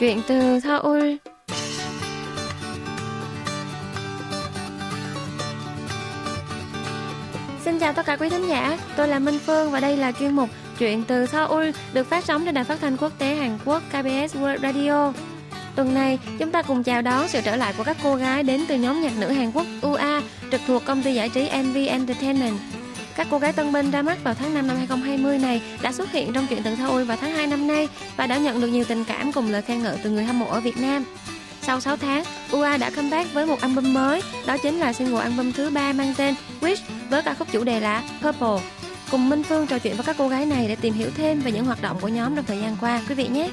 Chuyện từ Seoul. Xin chào tất cả quý thính giả, tôi là Minh Phương và đây là chuyên mục Chuyện từ Seoul được phát sóng trên đài phát thanh quốc tế Hàn Quốc KBS World Radio. Tuần này, chúng ta cùng chào đón sự trở lại của các cô gái đến từ nhóm nhạc nữ Hàn Quốc UA trực thuộc công ty giải trí MV Entertainment. Các cô gái tân binh ra mắt vào tháng 5 năm 2020 này đã xuất hiện trong Chuyện từng Seoul vào tháng 2 năm nay và đã nhận được nhiều tình cảm cùng lời khen ngợi từ người hâm mộ ở Việt Nam. Sau 6 tháng, UA đã comeback với một album mới, đó chính là single album thứ 3 mang tên Wish với ca khúc chủ đề là Purple. Cùng Minh Phương trò chuyện với các cô gái này để tìm hiểu thêm về những hoạt động của nhóm trong thời gian qua, quý vị nhé!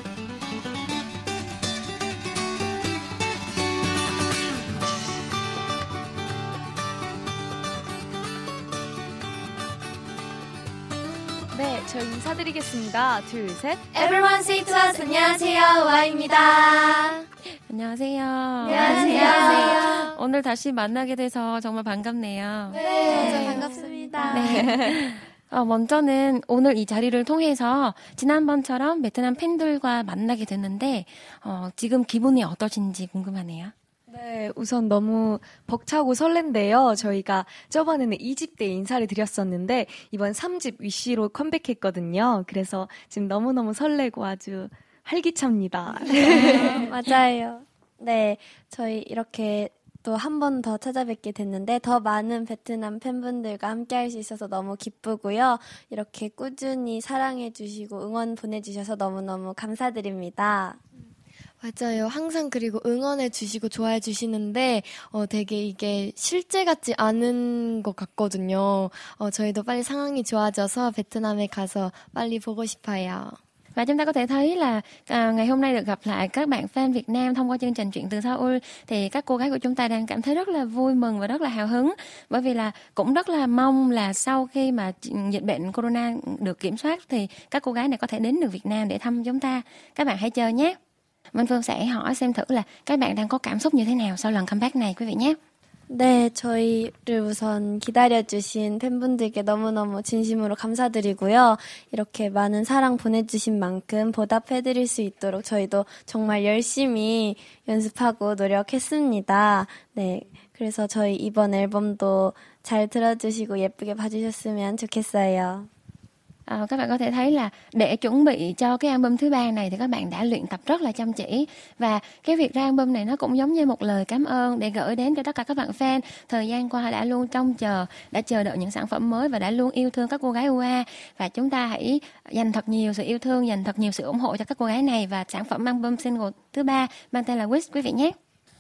네, 저 인사드리겠습니다. 둘, 셋. Everyone say to us, 안녕하세요, 우아입니다. 안녕하세요. 안녕하세요. 오늘 다시 만나게 돼서 정말 반갑네요. 네, 진짜 반갑습니다. 네. 먼저는 오늘 이 자리를 통해서 지난번처럼 베트남 팬들과 만나게 됐는데 지금 기분이 어떠신지 궁금하네요. 네, 우선 너무 벅차고 설렌데요. 저희가 저번에는 2집 때 인사를 드렸었는데 이번 3집 위시로 컴백했거든요. 그래서 지금 너무너무 설레고 아주 활기찹니다. 네, 맞아요. 네, 저희 이렇게 또 한 번 더 찾아뵙게 됐는데 더 많은 베트남 팬분들과 함께할 수 있어서 너무 기쁘고요. 이렇게 꾸준히 사랑해주시고 응원 보내주셔서 너무너무 감사드립니다. 맞아요. 항상 그리고 응원해주시고 좋아해주시는데 되게 이게 실제 같지 않은 것 같거든요. 저희도 빨리 상황이 좋아져서 베트남에 가서 빨리 보고 싶어요. Và chúng ta có thể thấy là ngày hôm nay được gặp lại các bạn fan Việt Nam thông qua chương trình Chuyện từ Seoul thì các cô gái của chúng ta đang cảm thấy rất là vui mừng và rất là hào hứng, bởi vì là cũng rất là mong là sau khi mà dịch bệnh corona được kiểm soát thì các cô gái này có thể đến được Việt Nam để thăm chúng ta. Các bạn hãy chờ nhé. Minh Phương sẽ hỏi xem thử là các bạn đang có cảm xúc như thế nào sau lần comeback này, quý vị nhé. 네, 저희를 우선 기다려주신 팬분들께 너무너무 진심으로 감사드리고요. 이렇게 많은 사랑 보내주신 만큼 보답해드릴 수 있도록 저희도 정말 열심히 연습하고 노력했습니다. 네, 그래서 저희 이번 앨범도 잘 들어주시고 예쁘게 봐주셨으면 좋겠어요. Các bạn có thể thấy là để chuẩn bị cho cái album thứ 3 này thì các bạn đã luyện tập rất là chăm chỉ, và cái việc ra album này nó cũng giống như một lời cảm ơn để gửi đến cho tất cả các bạn fan thời gian qua đã luôn trông chờ, đã chờ đợi những sản phẩm mới và đã luôn yêu thương các cô gái UA. Và chúng ta hãy dành thật nhiều sự yêu thương, dành thật nhiều sự ủng hộ cho các cô gái này và sản phẩm album single thứ 3 mang tên là Wish, quý vị nhé.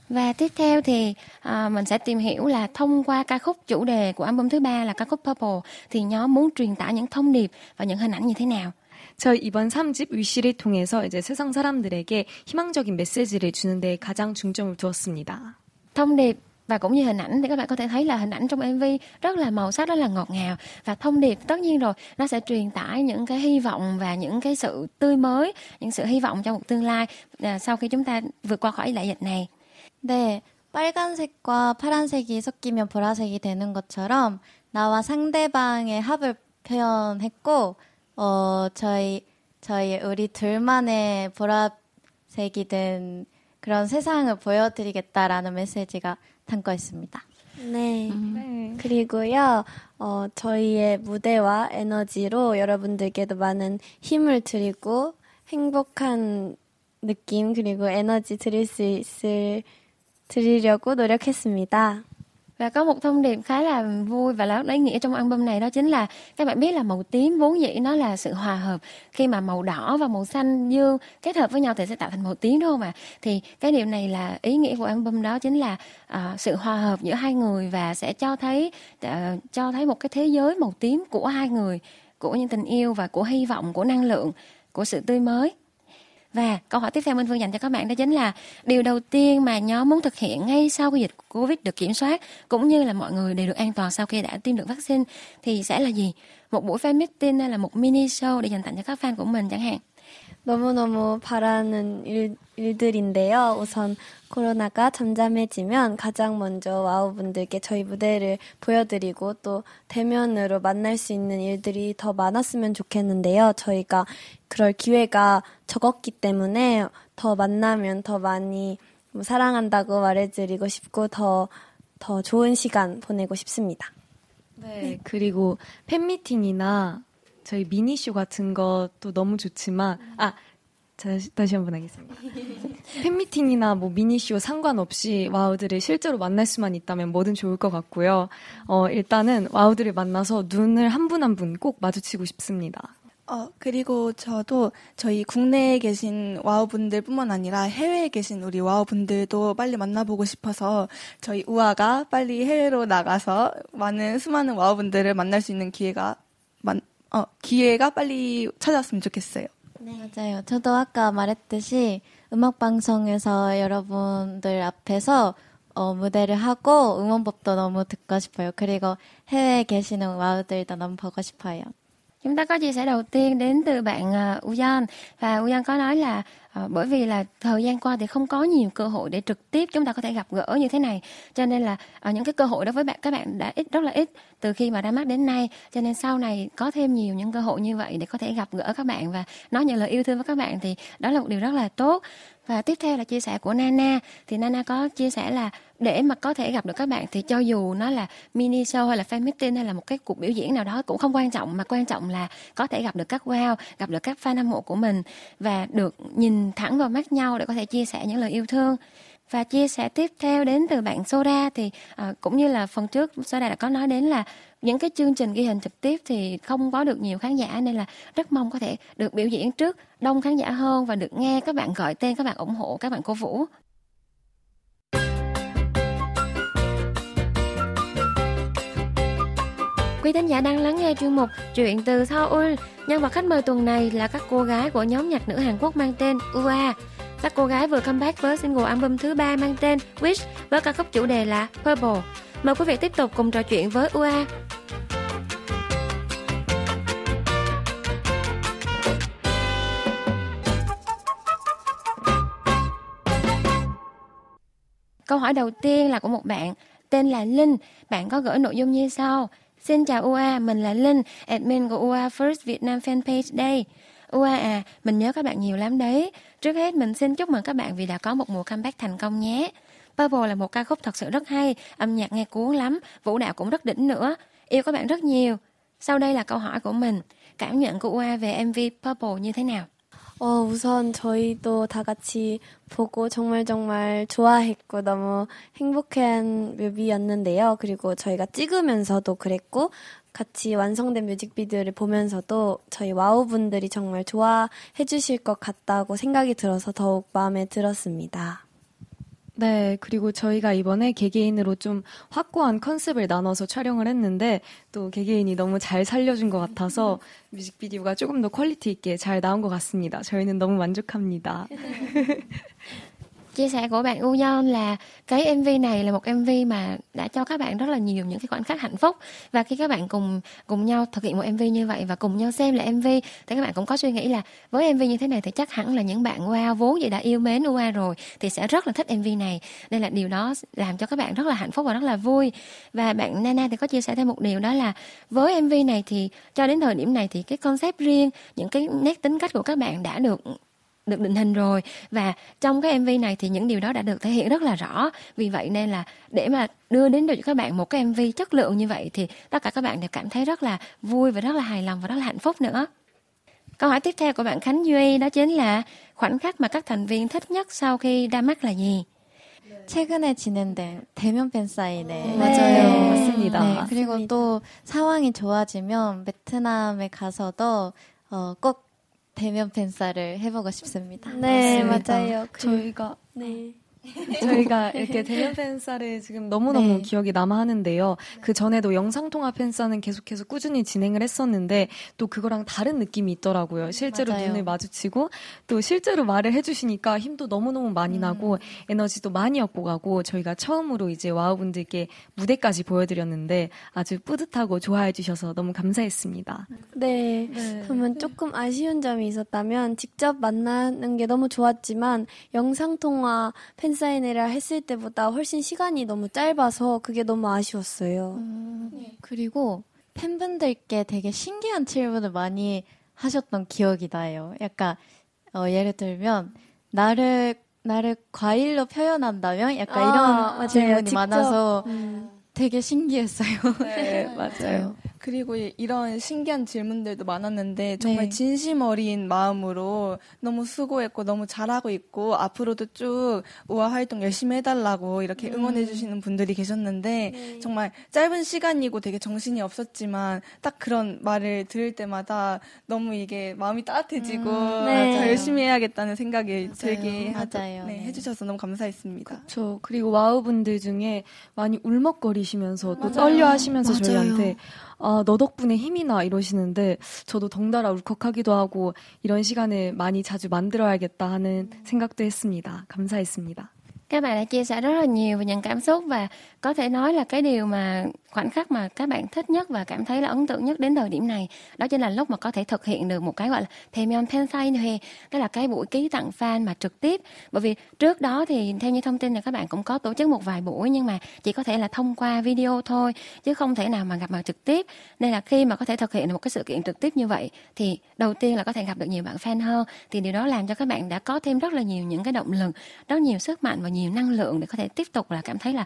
Và tiếp theo thì mình sẽ tìm hiểu là thông qua ca khúc chủ đề của album thứ 3 là ca khúc Purple thì nhóm muốn truyền tải những thông điệp và những hình ảnh như thế nào. 저희 이번 3집 위시를 통해서 이제 세상 사람들에게 희망적인 메시지를 주는 데 가장 중점을 두었습니다. Thông điệp và cũng như hình ảnh thì các bạn có thể thấy là hình ảnh trong MV rất là màu sắc, rất là ngọt ngào, và thông điệp tất nhiên rồi, nó sẽ truyền tải những cái hy vọng và những cái sự tươi mới, những sự hy vọng cho một tương lai sau khi chúng ta vượt qua khỏi đại dịch này. 네, 빨간색과 파란색이 섞이면 보라색이 되는 것처럼 나와 상대방의 합을 표현했고, 저희 우리 둘만의 보라색이 된 그런 세상을 보여드리겠다라는 메시지가 담겨 있습니다. 네. 그리고요, 저희의 무대와 에너지로 여러분들께도 많은 힘을 드리고 행복한 느낌 그리고 에너지 드릴 수 있을 드리려고 노력했습니다. Và có một thông điệp khá là vui và rất ý nghĩa trong album này, đó chính là các bạn biết là màu tím vốn dĩ nó là sự hòa hợp, khi mà màu đỏ và màu xanh dương kết hợp với nhau thì sẽ tạo thành màu tím, đúng không ạ? Thì cái điều này là ý nghĩa của album, đó chính là sự hòa hợp giữa hai người và sẽ cho thấy một cái thế giới màu tím của hai người, của những tình yêu và của hy vọng, của năng lượng, của sự tươi mới. Và câu hỏi tiếp theo Minh Phương dành cho các bạn đó chính là điều đầu tiên mà nhóm muốn thực hiện ngay sau khi dịch Covid được kiểm soát, cũng như là mọi người đều được an toàn sau khi đã tiêm được vaccine thì sẽ là gì? Một buổi fan meeting hay là một mini show để dành tặng cho các fan của mình chẳng hạn. 너무너무 바라는 일들인데요. 우선 코로나가 잠잠해지면 가장 먼저 와우분들께 저희 무대를 보여드리고 또 대면으로 만날 수 있는 일들이 더 많았으면 좋겠는데요. 저희가 그럴 기회가 적었기 때문에 더 만나면 더 많이 사랑한다고 말해드리고 싶고 더 좋은 시간 보내고 싶습니다. 네, 그리고 팬미팅이나 저희 미니쇼 같은 것도 너무 좋지만 다시 한번 하겠습니다. 팬미팅이나 뭐 미니쇼 상관없이 와우들을 실제로 만날 수만 있다면 뭐든 좋을 것 같고요. 일단은 와우들을 만나서 눈을 한 분 한 분 꼭 마주치고 싶습니다. 그리고 저도 저희 국내에 계신 와우분들뿐만 아니라 해외에 계신 우리 와우분들도 빨리 만나보고 싶어서 저희 우아가 빨리 해외로 나가서 수많은 와우분들을 만날 수 있는 기회가 빨리 찾아왔으면 좋겠어요. 네, 맞아요. 저도 아까 말했듯이 음악방송에서 여러분들 앞에서 무대를 하고 응원법도 너무 듣고 싶어요. 그리고 해외에 계시는 와우들도 너무 보고 싶어요. Chúng ta có chia sẻ đầu tiên đến từ bạn Uyan, và Uyan có nói là bởi vì là thời gian qua thì không có nhiều cơ hội để trực tiếp chúng ta có thể gặp gỡ như thế này, cho nên là những cái cơ hội đối với các bạn đã rất là ít từ khi mà ra mắt đến nay, cho nên sau này có thêm nhiều những cơ hội như vậy để có thể gặp gỡ các bạn và nói những lời yêu thương với các bạn thì đó là một điều rất là tốt. Và tiếp theo là chia sẻ của Nana, thì Nana có chia sẻ là để mà có thể gặp được các bạn thì cho dù nó là mini show hay là fan meeting hay là một cái cuộc biểu diễn nào đó cũng không quan trọng, mà quan trọng là có thể gặp được các wow, gặp được các fan hâm mộ của mình và được nhìn thẳng vào mắt nhau để có thể chia sẻ những lời yêu thương. Và chia sẻ tiếp theo đến từ bạn Soda, thì cũng như là phần trước Soda đã có nói đến là những cái chương trình ghi hình trực tiếp thì không có được nhiều khán giả, nên là rất mong có thể được biểu diễn trước đông khán giả hơn và được nghe các bạn gọi tên, các bạn ủng hộ, các bạn cổ vũ. Quý thính giả đang lắng nghe chuyên mục Chuyện từ Seoul. Nhân vật khách mời tuần này là các cô gái của nhóm nhạc nữ Hàn Quốc mang tên UA. Các cô gái vừa comeback với single album thứ 3 mang tên Wish với ca khúc chủ đề là Purple. Mời quý vị tiếp tục cùng trò chuyện với UA. Câu hỏi đầu tiên là của một bạn tên là Linh. Bạn có gửi nội dung như sau. Xin chào UA, mình là Linh, admin của UA First Vietnam Fanpage đây. UA mình nhớ các bạn nhiều lắm đấy. Trước hết mình xin chúc mừng các bạn vì đã có một mùa comeback thành công nhé. Purple là một ca khúc thật sự rất hay, âm nhạc nghe cuốn lắm, vũ đạo cũng rất đỉnh nữa. Yêu các bạn rất nhiều. Sau đây là câu hỏi của mình. Cảm nhận của UA về MV Purple như thế nào? 우선 저희도 다 같이 보고 정말 좋아했고 너무 행복한 뮤비였는데요. 그리고 저희가 찍으면서도 그랬고 같이 완성된 뮤직비디오를 보면서도 저희 와우분들이 정말 좋아해 주실 것 같다고 생각이 들어서 더욱 마음에 들었습니다. 네, 그리고 저희가 이번에 개개인으로 좀 확고한 컨셉을 나눠서 촬영을 했는데 또 개개인이 너무 잘 살려준 것 같아서 뮤직비디오가 조금 더 퀄리티 있게 잘 나온 것 같습니다. 저희는 너무 만족합니다. Chia sẻ của bạn Uyon là cái MV này là một MV mà đã cho các bạn rất là nhiều những cái khoảnh khắc hạnh phúc, và khi các bạn cùng nhau thực hiện một MV như vậy và cùng nhau xem lại MV thì các bạn cũng có suy nghĩ là với MV như thế này thì chắc hẳn là những bạn wow vốn gì đã yêu mến UA rồi thì sẽ rất là thích MV này, nên là điều đó làm cho các bạn rất là hạnh phúc và rất là vui. Và bạn Nana thì có chia sẻ thêm một điều đó là với MV này thì cho đến thời điểm này thì cái concept riêng, những cái nét tính cách của các bạn đã được định hình rồi, và trong cái MV này thì những điều đó đã được thể hiện rất là rõ. Vì vậy nên là để mà đưa đến được cho các bạn một cái MV chất lượng như vậy thì tất cả các bạn đều cảm thấy rất là vui và rất là hài lòng và rất là hạnh phúc nữa. Câu hỏi tiếp theo của bạn Khánh Duy đó chính là khoảnh khắc mà các thành viên thích nhất sau khi ra mắt là gì? 최근에 진행된 대면 팬사인회. 맞아요. 맞습니다. 네, 그리고 또 상황이 좋아지면 베트남에 가서도 꼭 대면 팬사를 해보고 싶습니다. 네, 맞아요. 저희가 이렇게 대면 팬사를 지금 너무너무 기억이 남아 하는데요. 그 전에도 영상통화 팬사는 계속해서 꾸준히 진행을 했었는데 또 그거랑 다른 느낌이 있더라고요. 실제로 맞아요. 눈을 마주치고 또 실제로 말을 해주시니까 힘도 너무너무 많이 나고 에너지도 많이 얻고 가고, 저희가 처음으로 이제 와우분들께 무대까지 보여드렸는데 아주 뿌듯하고 좋아해 주셔서 너무 감사했습니다. 네, 네. 그러면 조금 아쉬운 점이 있었다면 직접 만나는 게 너무 좋았지만 영상통화 팬사인회를 했을 때보다 훨씬 시간이 너무 짧아서 그게 너무 아쉬웠어요. 네. 그리고 팬분들께 되게 신기한 질문을 많이 하셨던 기억이 나요. 약간 예를 들면 나를 과일로 표현한다면 약간 이런 질문이 직접. 많아서 되게 신기했어요. 네, 맞아요. 그리고 이런 신기한 질문들도 많았는데 정말 네. 진심 어린 마음으로 너무 수고했고 너무 잘하고 있고 앞으로도 쭉 우아 활동 열심히 해달라고 이렇게 응원해 주시는 분들이 계셨는데 네. 정말 짧은 시간이고 되게 정신이 없었지만 딱 그런 말을 들을 때마다 너무 이게 마음이 따뜻해지고 네. 더 열심히 해야겠다는 생각이 들게 네, 해주셔서 너무 감사했습니다. 그렇죠. 그리고 와우분들 중에 많이 울먹거리 시면서 또 떨려 하시면서 맞아요. 저희한테 아, 너 덕분에 힘이 나 이러시는데 저도 덩달아 울컥하기도 하고 이런 시간을 많이 자주 만들어야겠다 하는 생각도 했습니다. 감사했습니다. Các bạn đã chia sẻ rất là nhiều về những cảm xúc và có thể nói là cái điều mà khoảnh khắc mà các bạn thích nhất và cảm thấy là ấn tượng nhất đến thời điểm này đó chính là lúc mà có thể thực hiện được một cái gọi là Themion Tensai, tức là cái buổi ký tặng fan mà trực tiếp. Bởi vì trước đó thì theo như thông tin là các bạn cũng có tổ chức một vài buổi nhưng mà chỉ có thể là thông qua video thôi chứ không thể nào mà gặp mặt trực tiếp. Nên là khi mà có thể thực hiện được một cái sự kiện trực tiếp như vậy thì đầu tiên là có thể gặp được nhiều bạn fan hơn, thì điều đó làm cho các bạn đã có thêm rất là nhiều những cái động lực, rất nhiều sức mạnh và nhiều năng lượng để có thể tiếp tục là cảm thấy là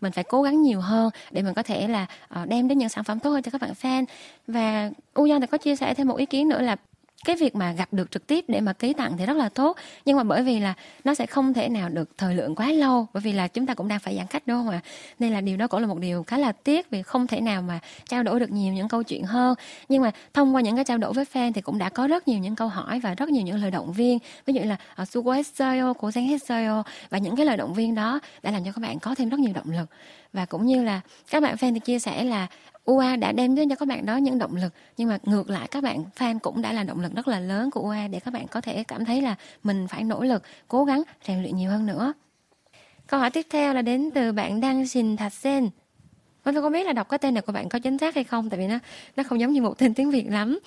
mình phải cố gắng nhiều hơn để mình có thể là đem đến những sản phẩm tốt hơn cho các bạn fan. Và Uyan thì có chia sẻ thêm một ý kiến nữa là cái việc mà gặp được trực tiếp để mà ký tặng thì rất là tốt, nhưng mà bởi vì là nó sẽ không thể nào được thời lượng quá lâu, bởi vì là chúng ta cũng đang phải giãn cách đúng không ạ? Nên là điều đó cũng là một điều khá là tiếc vì không thể nào mà trao đổi được nhiều những câu chuyện hơn. Nhưng mà thông qua những cái trao đổi với fan thì cũng đã có rất nhiều những câu hỏi và rất nhiều những lời động viên, ví dụ là Sugoheseo của Senheseo, và những cái lời động viên đó đã làm cho các bạn có thêm rất nhiều động lực. Và cũng như là các bạn fan thì chia sẻ là UA đã đem đến cho các bạn đó những động lực, nhưng mà ngược lại các bạn fan cũng đã là động lực rất là lớn của UA để các bạn có thể cảm thấy là mình phải nỗ lực, cố gắng, rèn luyện nhiều hơn nữa. Câu hỏi tiếp theo là đến từ bạn Đăng Shin Thạch Sen. Tôi không biết là đọc cái tên này của bạn có chính xác hay không, tại vì nó không giống như một tên tiếng Việt lắm.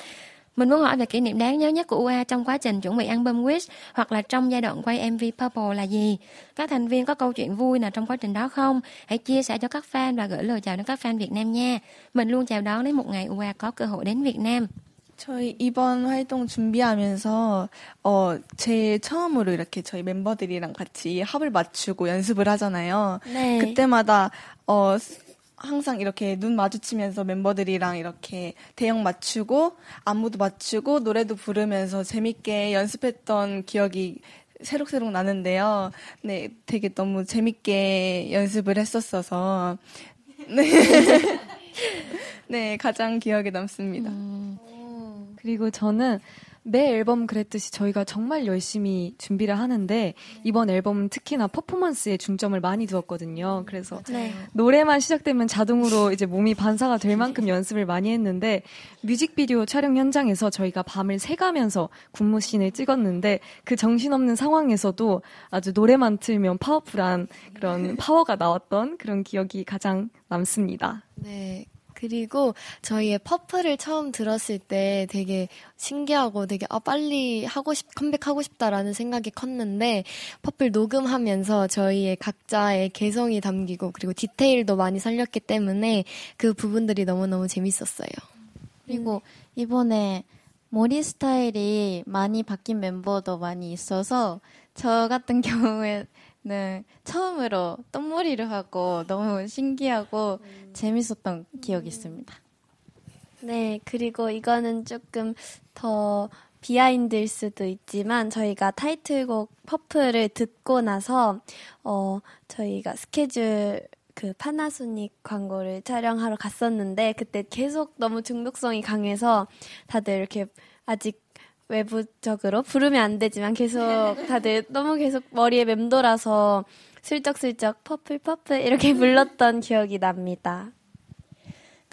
Mình muốn hỏi về kỷ niệm đáng nhớ nhất của UA trong quá trình chuẩn bị album Wish hoặc là trong giai đoạn quay MV Purple là gì? Các thành viên có câu chuyện vui nào trong quá trình đó không? Hãy chia sẻ cho các fan và gửi lời chào đến các fan Việt Nam nha. Mình luôn chào đón đến một ngày UA có cơ hội đến Việt Nam. 저희 이번 활동 준비하면서 제 처음으로 이렇게 저희 멤버들이랑 같이 합을 맞추고 연습을 하잖아요. 네. 그때마다 항상 이렇게 눈 마주치면서 멤버들이랑 이렇게 대형 맞추고 안무도 맞추고 노래도 부르면서 재밌게 연습했던 기억이 새록새록 나는데요. 네, 되게 너무 재밌게 연습을 했었어서 네, 네 가장 기억에 남습니다. 그리고 저는 매 앨범 그랬듯이 저희가 정말 열심히 준비를 하는데 이번 앨범은 특히나 퍼포먼스에 중점을 많이 두었거든요. 그래서 네. 노래만 시작되면 자동으로 이제 몸이 반사가 될 만큼 연습을 많이 했는데 뮤직비디오 촬영 현장에서 저희가 밤을 새가면서 군무신을 찍었는데 그 정신없는 상황에서도 아주 노래만 틀면 파워풀한 그런 파워가 나왔던 그런 기억이 가장 남습니다. 네. 그리고 저희의 퍼플을 처음 들었을 때 되게 신기하고 되게 빨리 컴백하고 싶다라는 생각이 컸는데 퍼플 녹음하면서 저희의 각자의 개성이 담기고 그리고 디테일도 많이 살렸기 때문에 그 부분들이 너무너무 재밌었어요. 그리고 이번에 머리 스타일이 많이 바뀐 멤버도 많이 있어서 저 같은 경우에 네, 처음으로 똥머리를 하고 너무 신기하고 재밌었던 기억이 있습니다. 네, 그리고 이거는 조금 더 비하인드일 수도 있지만 저희가 타이틀곡 퍼플을 듣고 나서 저희가 스케줄 파나소닉 광고를 촬영하러 갔었는데 그때 계속 너무 중독성이 강해서 다들 이렇게 아직 외부적으로 부르면 안 되지만 계속 다들 너무 계속 머리에 맴돌아서 슬쩍슬쩍 퍼플 이렇게 불렀던 기억이 납니다.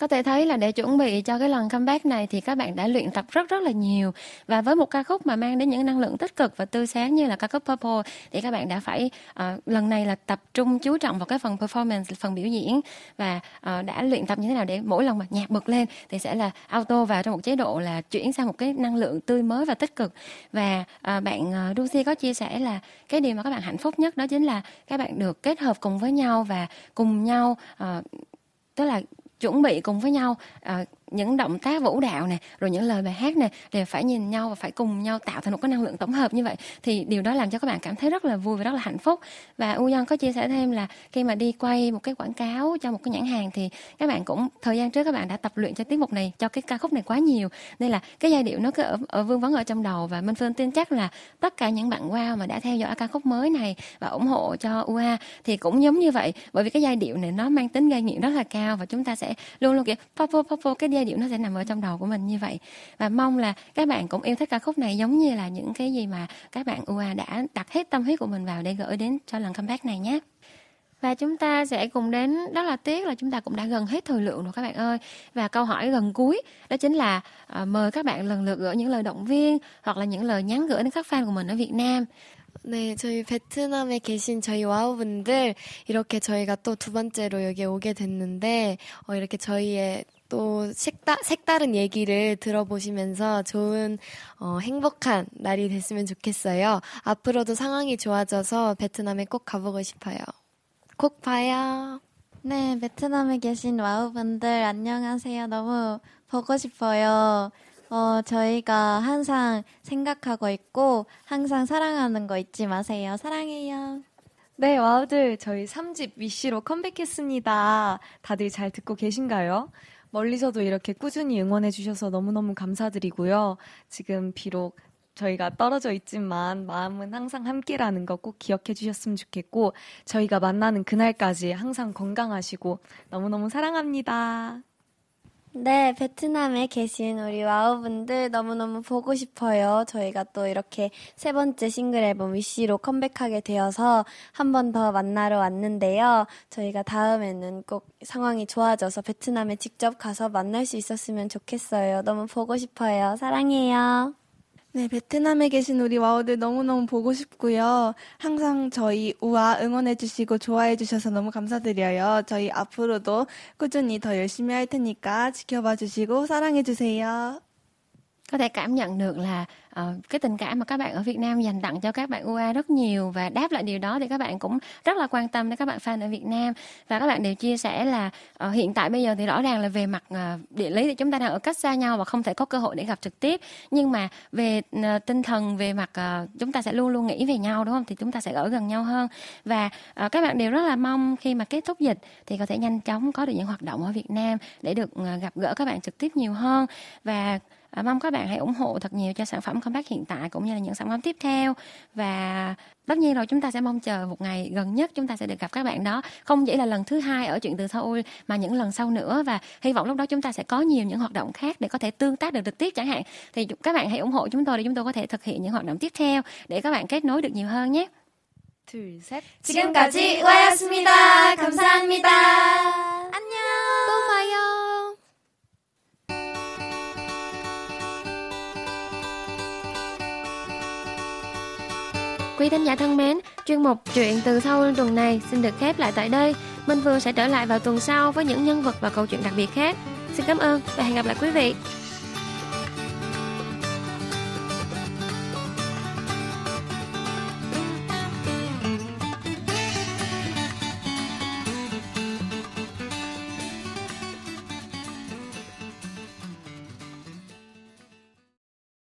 Có thể thấy là để chuẩn bị cho cái lần comeback này thì các bạn đã luyện tập rất là nhiều. Và với một ca khúc mà mang đến những năng lượng tích cực và tươi sáng như là ca khúc Purple thì các bạn đã phải lần này là tập trung chú trọng vào cái phần performance, phần biểu diễn, và đã luyện tập như thế nào để mỗi lần mà nhạc bật lên thì sẽ là auto vào trong một chế độ là chuyển sang một cái năng lượng tươi mới và tích cực. Và bạn Lucy có chia sẻ là cái điều mà các bạn hạnh phúc nhất đó chính là các bạn được kết hợp cùng với nhau và cùng nhau tức là chuẩn bị cùng với nhau những động tác vũ đạo này, rồi những lời bài hát này đều phải nhìn nhau và phải cùng nhau tạo thành một cái năng lượng tổng hợp như vậy, thì điều đó làm cho các bạn cảm thấy rất là vui và rất là hạnh phúc. Và Uyon có chia sẻ thêm là khi mà đi quay một cái quảng cáo cho một cái nhãn hàng thì các bạn cũng thời gian trước các bạn đã tập luyện cho tiết mục này, cho cái ca khúc này quá nhiều nên là cái giai điệu nó cứ ở vương vấn ở trong đầu. Và Minh Phương tin chắc là tất cả những bạn wow mà đã theo dõi ca khúc mới này và ủng hộ cho UA thì cũng giống như vậy, bởi vì cái giai điệu này nó mang tính gây nghiện rất là cao và chúng ta sẽ luôn luôn kiểu pop cái giai điệu nó sẽ nằm ở trong đầu của mình như vậy. Và mong là các bạn cũng yêu thích ca khúc này giống như là những cái gì mà các bạn UA đã đặt hết tâm huyết của mình vào để gửi đến cho lần comeback này nhé. Và chúng ta sẽ cùng đến, rất là tiếc là chúng ta cũng đã gần hết thời lượng rồi các bạn ơi. Và câu hỏi gần cuối đó chính là mời các bạn lần lượt gửi những lời động viên hoặc là những lời nhắn gửi đến các fan của mình ở Việt Nam. 네, 저희 베트남에 계신 저희 와우분들, 이렇게 저희가 또 두 번째로 여기에 오게 됐는데 이렇게 저희의 또 색다른 얘기를 들어보시면서 좋은 행복한 날이 됐으면 좋겠어요. 앞으로도 상황이 좋아져서 베트남에 꼭 가보고 싶어요. 꼭 봐요. 네, 베트남에 계신 와우분들 안녕하세요. 너무 보고 싶어요. 저희가 항상 생각하고 있고 항상 사랑하는 거 잊지 마세요. 사랑해요. 네, 와우들 저희 3집 위시로 컴백했습니다. 다들 잘 듣고 계신가요? 멀리서도 이렇게 꾸준히 응원해 주셔서 너무너무 감사드리고요. 지금 비록 저희가 떨어져 있지만 마음은 항상 함께라는 거 꼭 기억해 주셨으면 좋겠고 저희가 만나는 그날까지 항상 건강하시고 너무너무 사랑합니다. 네, 베트남에 계신 우리 와우분들 너무너무 보고 싶어요. 저희가 또 이렇게 세 번째 싱글 앨범 위시로 컴백하게 되어서 한 번 더 만나러 왔는데요. 저희가 다음에는 꼭 상황이 좋아져서 베트남에 직접 가서 만날 수 있었으면 좋겠어요. 너무 보고 싶어요. 사랑해요. 네, 베트남에 계신 우리 와우들 너무너무 보고 싶고요. 항상 저희 우아 응원해주시고 좋아해주셔서 너무 감사드려요. 저희 앞으로도 꾸준히 더 열심히 할 테니까 지켜봐주시고 사랑해주세요. Có thể cảm nhận được là cái tình cảm mà các bạn ở Việt Nam dành tặng cho các bạn UA rất nhiều, và đáp lại điều đó thì các bạn cũng rất là quan tâm đến các bạn fan ở Việt Nam, và các bạn đều chia sẻ là hiện tại bây giờ thì rõ ràng là về mặt địa lý thì chúng ta đang ở cách xa nhau và không thể có cơ hội để gặp trực tiếp, nhưng mà về tinh thần, về mặt chúng ta sẽ luôn luôn nghĩ về nhau đúng không, thì chúng ta sẽ ở gần nhau hơn. Và các bạn đều rất là mong khi mà kết thúc dịch thì có thể nhanh chóng có được những hoạt động ở Việt Nam để được gặp gỡ các bạn trực tiếp nhiều hơn. Và mong các bạn hãy ủng hộ thật nhiều cho sản phẩm comeback hiện tại cũng như là những sản phẩm tiếp theo. Và tất nhiên rồi chúng ta sẽ mong chờ một ngày gần nhất chúng ta sẽ được gặp các bạn đó, không chỉ là lần thứ 2 ở Chuyện Từ Seoul mà những lần sau nữa, và hy vọng lúc đó chúng ta sẽ có nhiều những hoạt động khác để có thể tương tác được trực tiếp chẳng hạn. Thì các bạn hãy ủng hộ chúng tôi để chúng tôi có thể thực hiện những hoạt động tiếp theo để các bạn kết nối được nhiều hơn nhé. 둘, 셋. 지금까지 와였습니다. 감사합니다. 안녕. 또 봐요. Quý thính giả thân mến, chuyên mục Chuyện Từ Seoul tuần này xin được khép lại tại đây. Minh Phương sẽ trở lại vào tuần sau với những nhân vật và câu chuyện đặc biệt khác. Xin cảm ơn và hẹn gặp lại quý vị.